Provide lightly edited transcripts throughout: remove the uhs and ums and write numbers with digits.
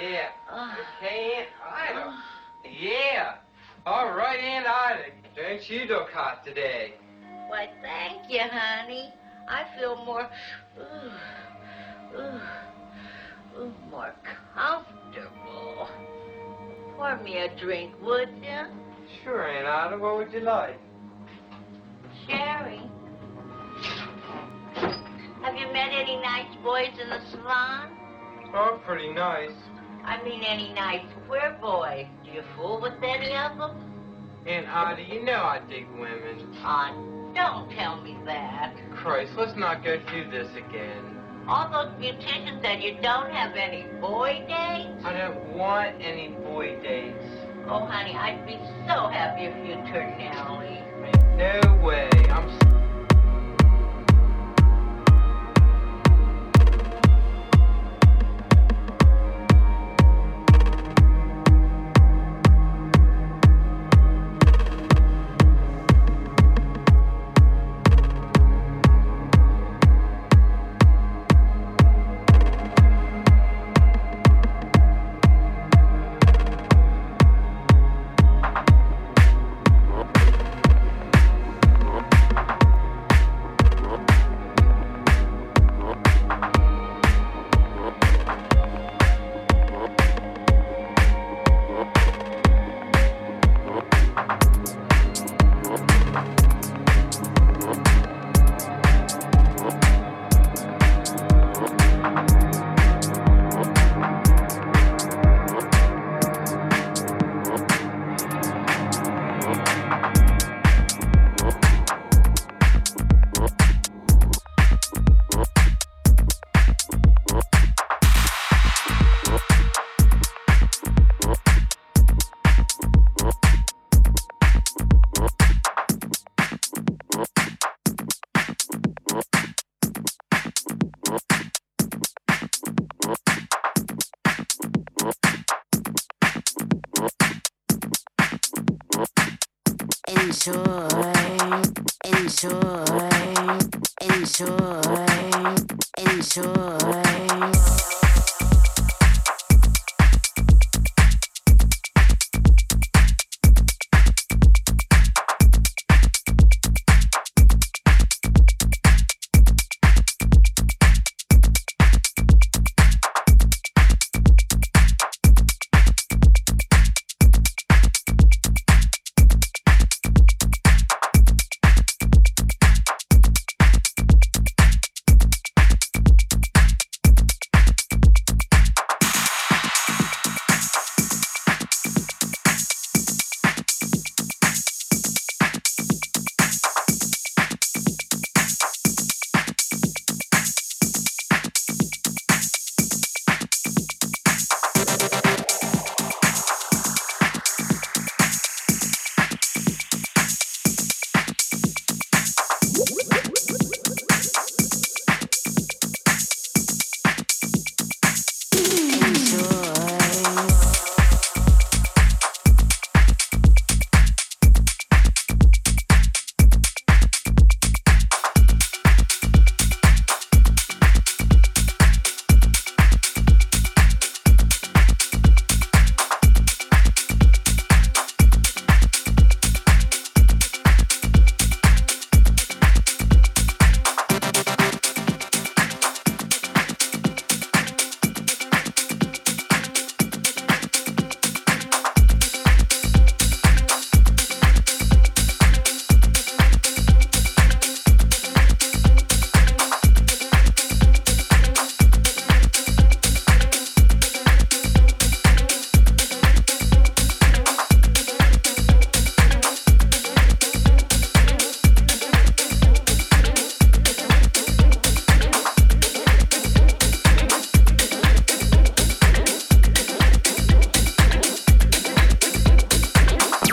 Yeah. Okay, Aunt Ida. Yeah. All right, Aunt Ida. Didn't you do hot today? Why, thank you, honey. I feel more, more comfortable. Pour me a drink, would you? Sure, Aunt Ida. What would you like? Sherry. Have you met any nice boys in the salon? Oh, pretty nice. I mean, any nice queer boys. Do you fool with any of them? Aunt Ida, you know I dig women. Don't tell me that. Christ, let's not go through this again. All those beauticians said you don't have any boy dates? I don't want any boy dates. Oh, honey, I'd be so happy if you turned Nellie. No way.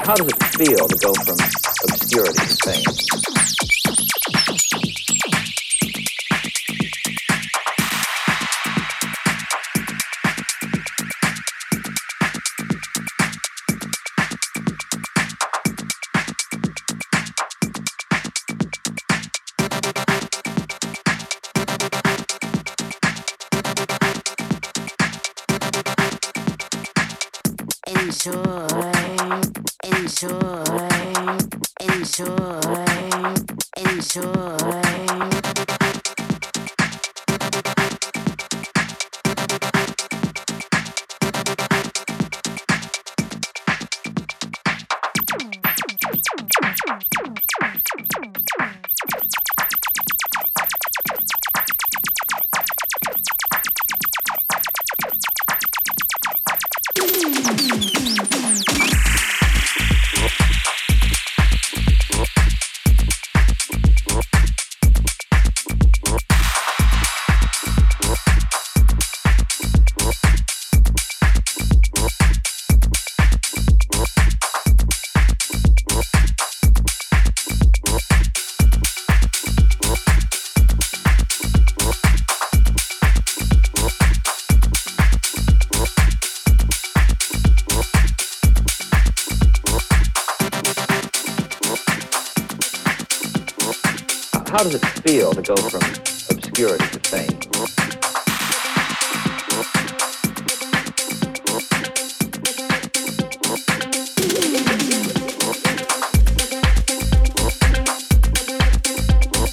How does it feel to go from obscurity to fame? How does it feel to go from obscurity to fame? How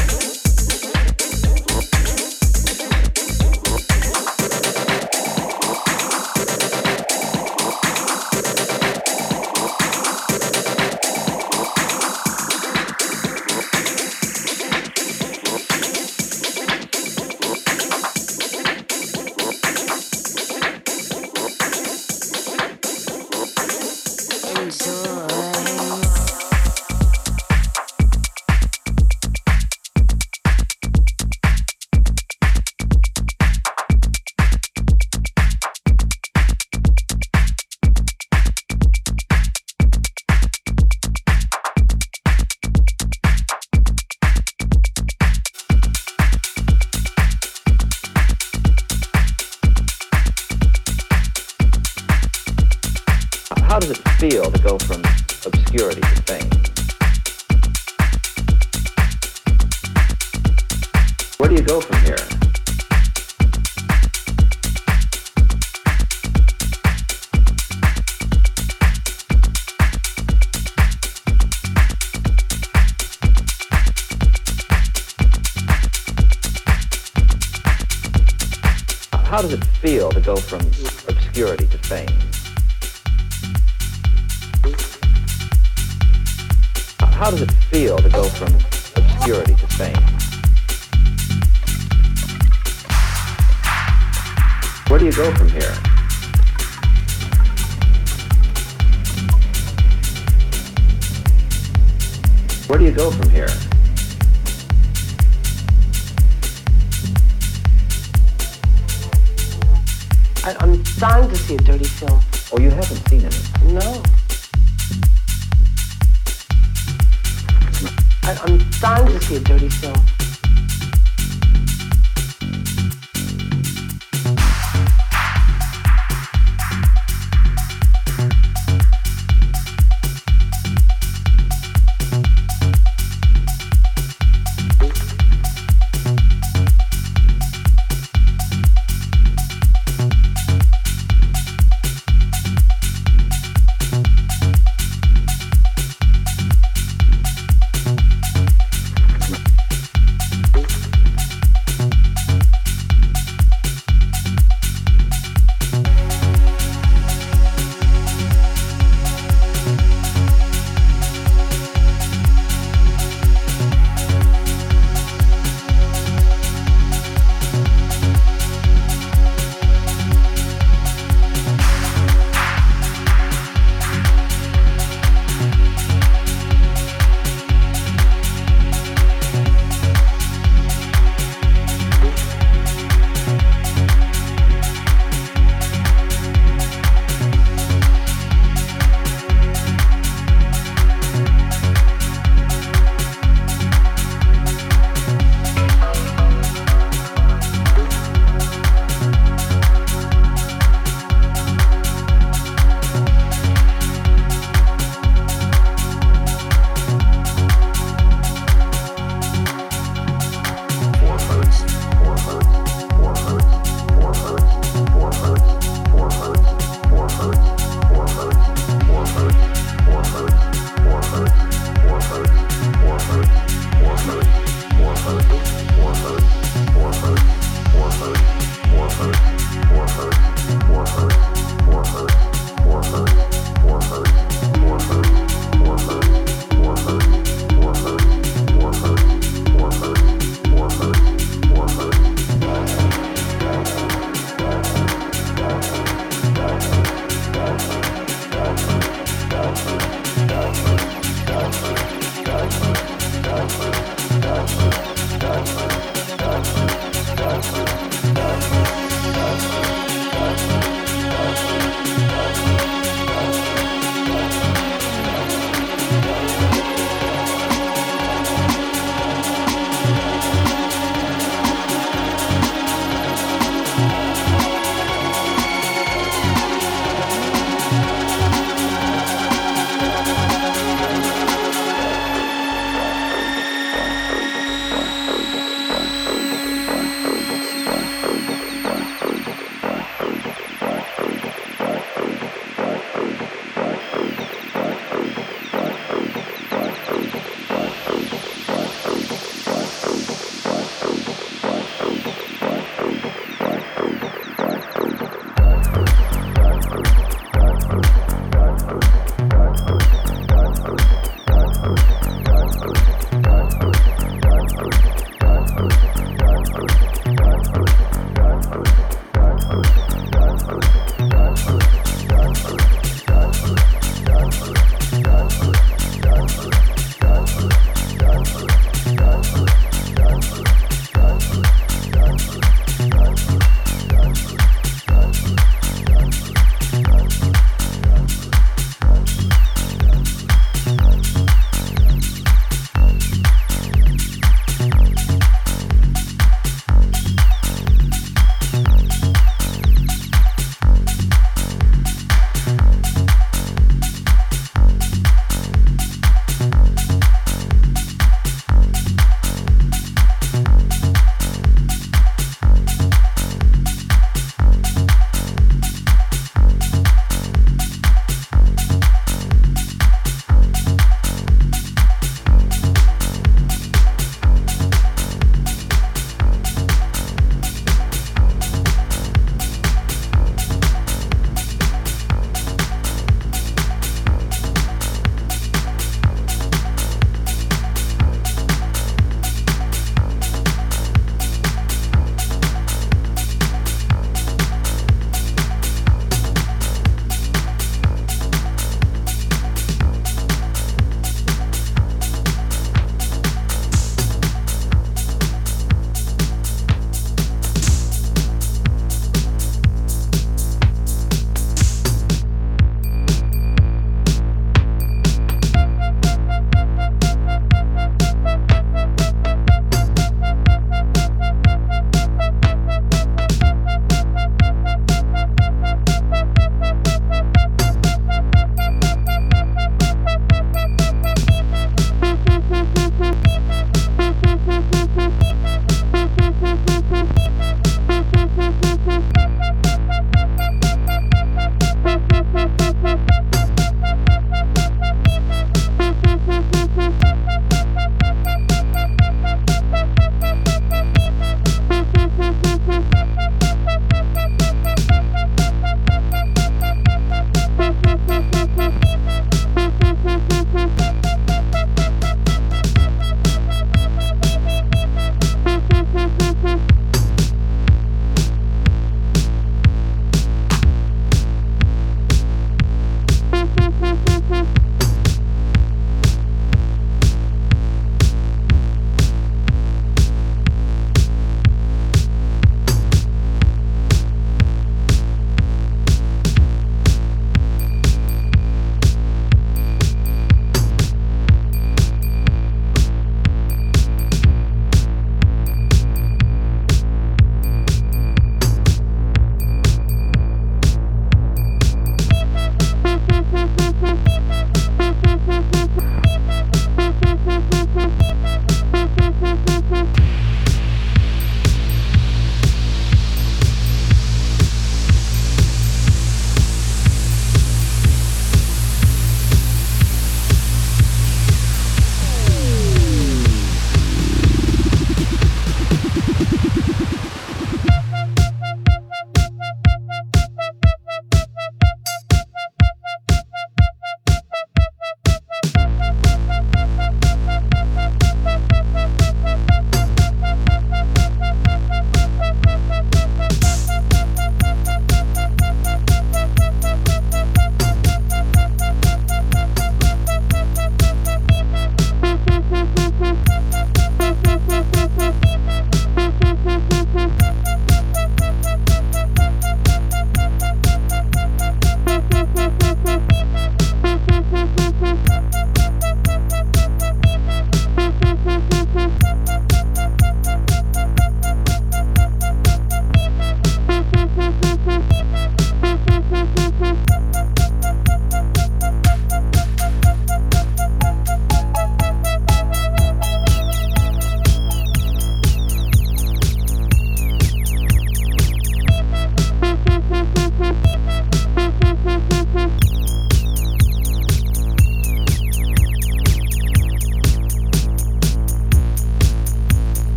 does it feel to go from obscurity to fame? How does it feel to go from obscurity to fame? Where do you go from here? How does it feel to go from obscurity to fame? How does it feel to go from obscurity to fame? Where do you go from here? Where do you go from here? I'm dying to see a dirty film. Oh, you haven't seen any? No. I'm dying to see a dirty film.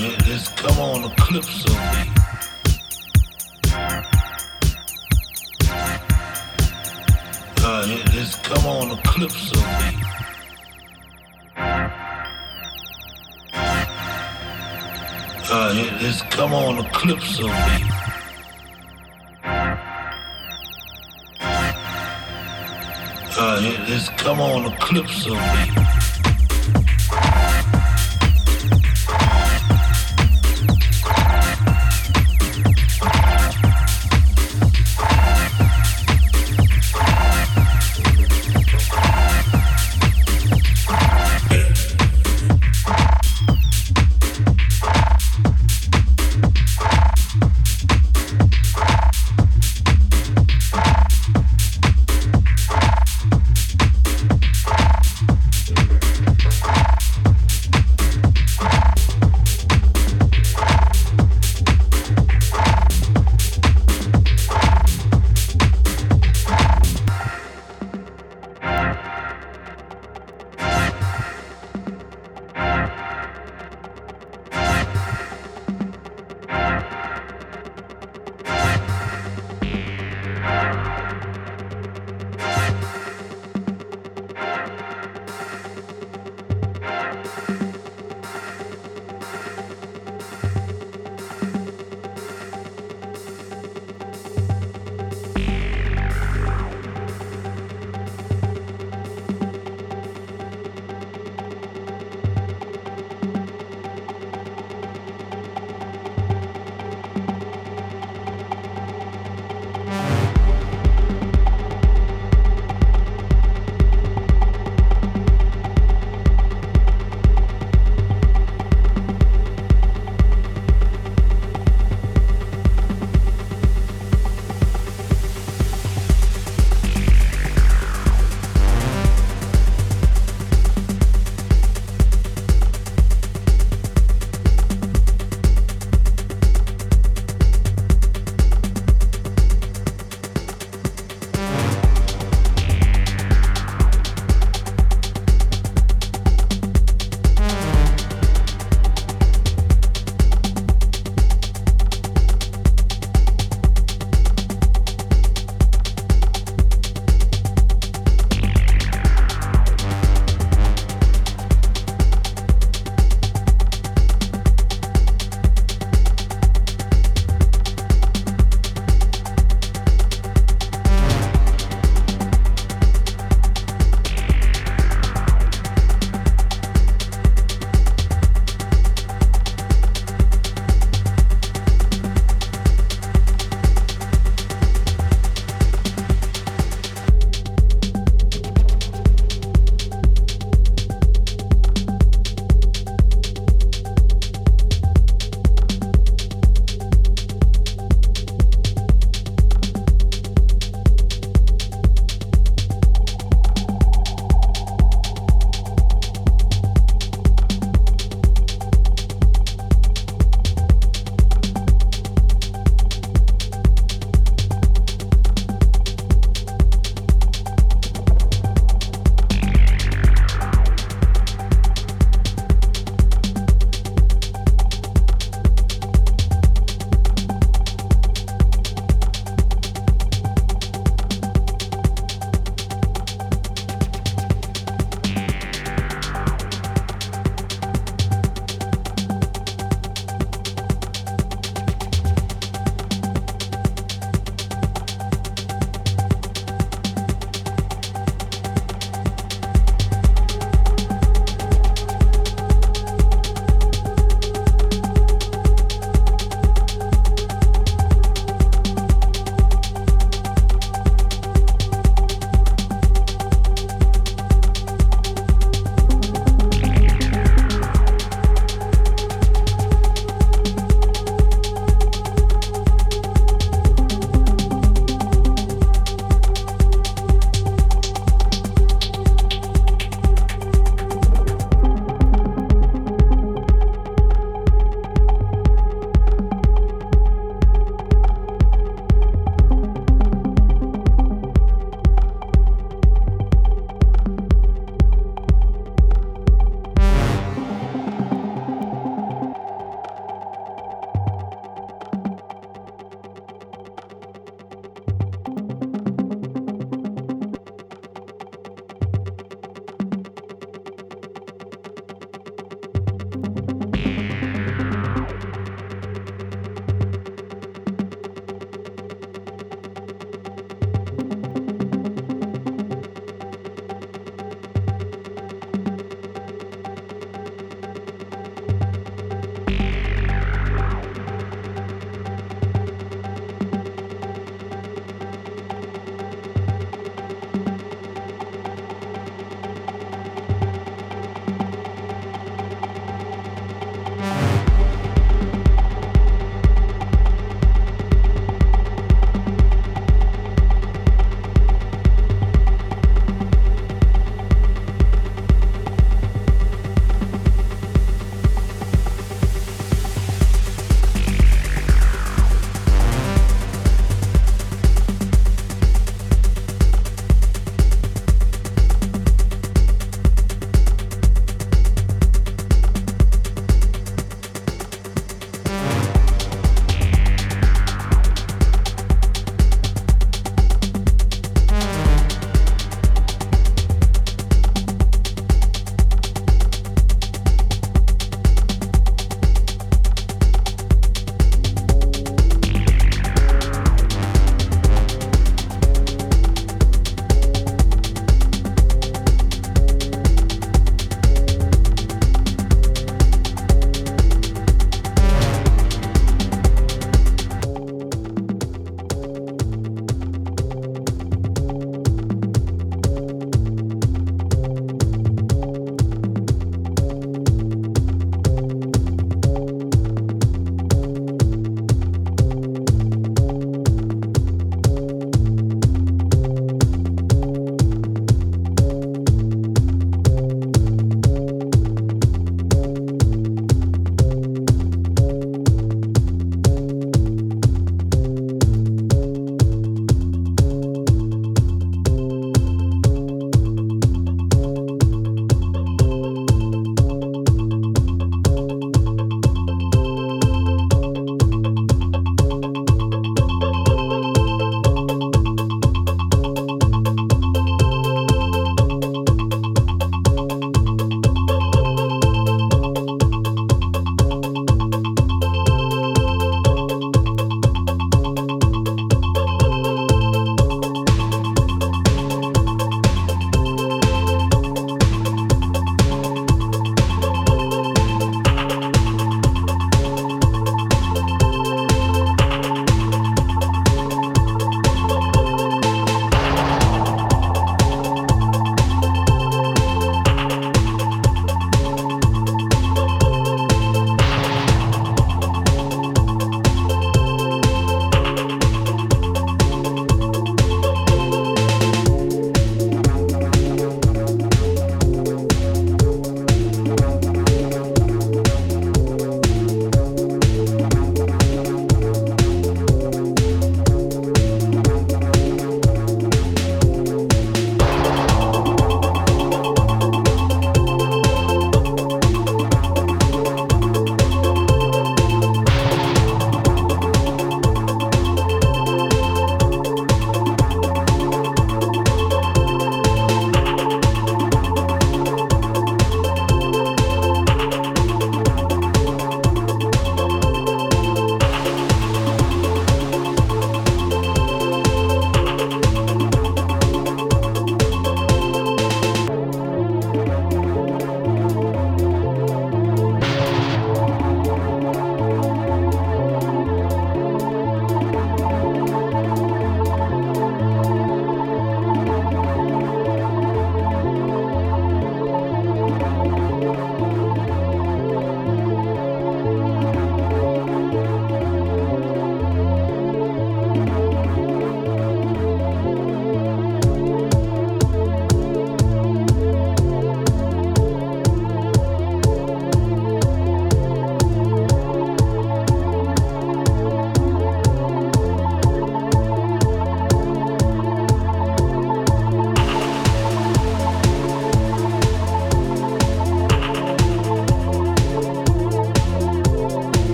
mind. Just come on the clips of me. Just come on the clips of me. Just come on the clips of me. Just come on the clips of me.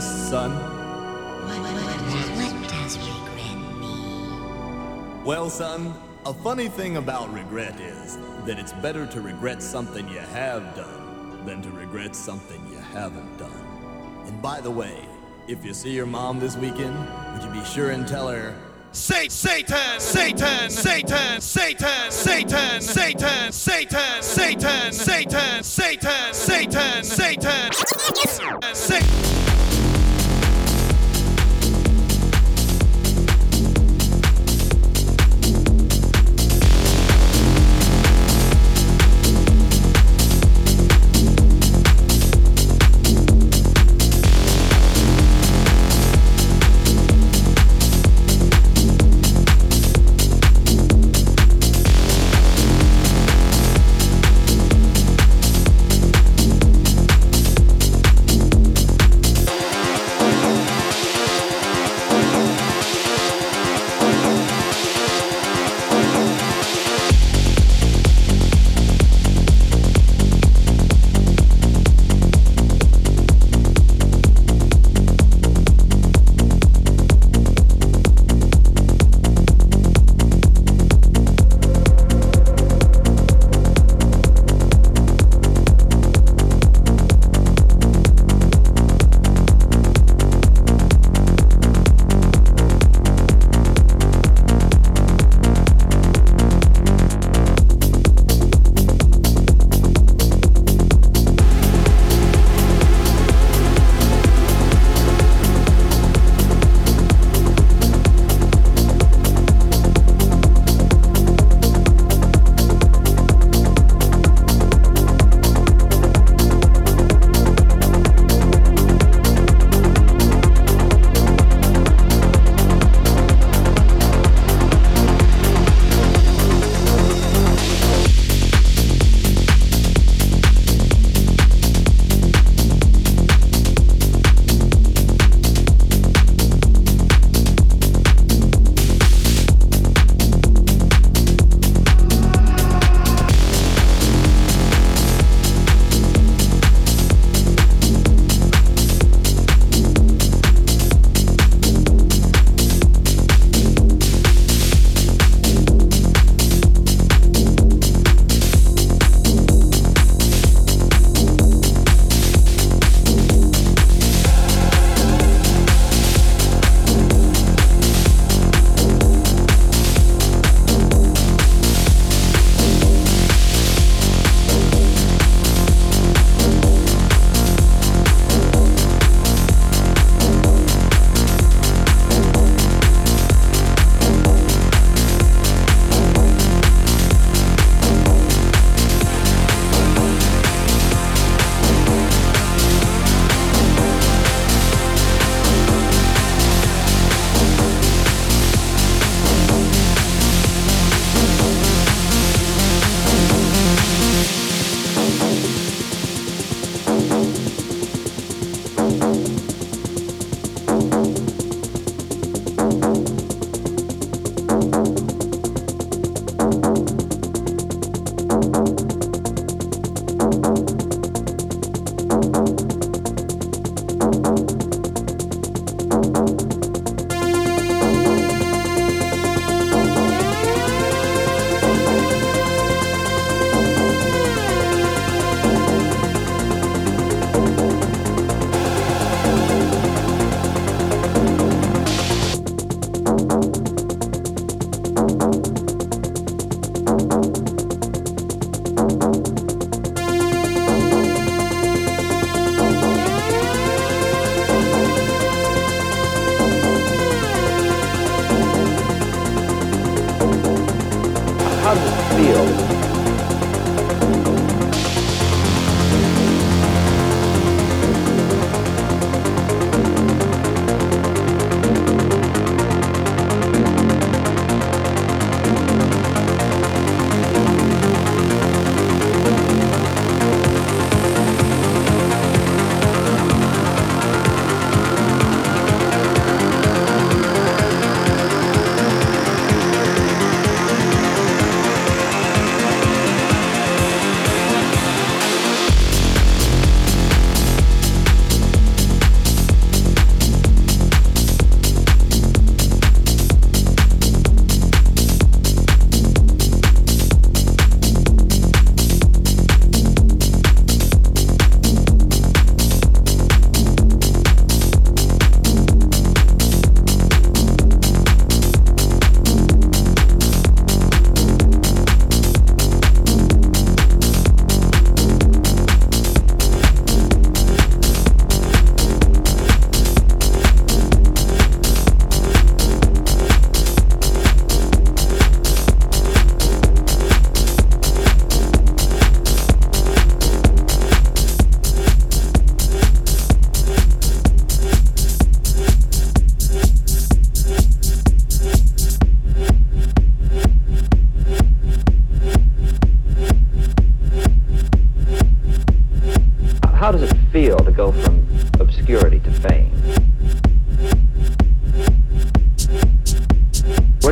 my son? What does regret mean? Well, son, a funny thing about regret is that it's better to regret something you have done than to regret something you haven't done. And by the way, if you see your mom this weekend, would you be sure and tell her, Satan.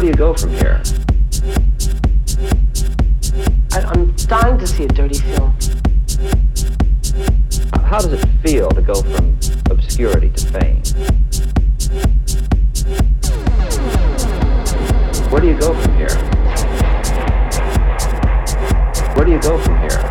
Where do you go from here? I'm dying to see a dirty film. How does it feel to go from obscurity to fame? Where do you go from here?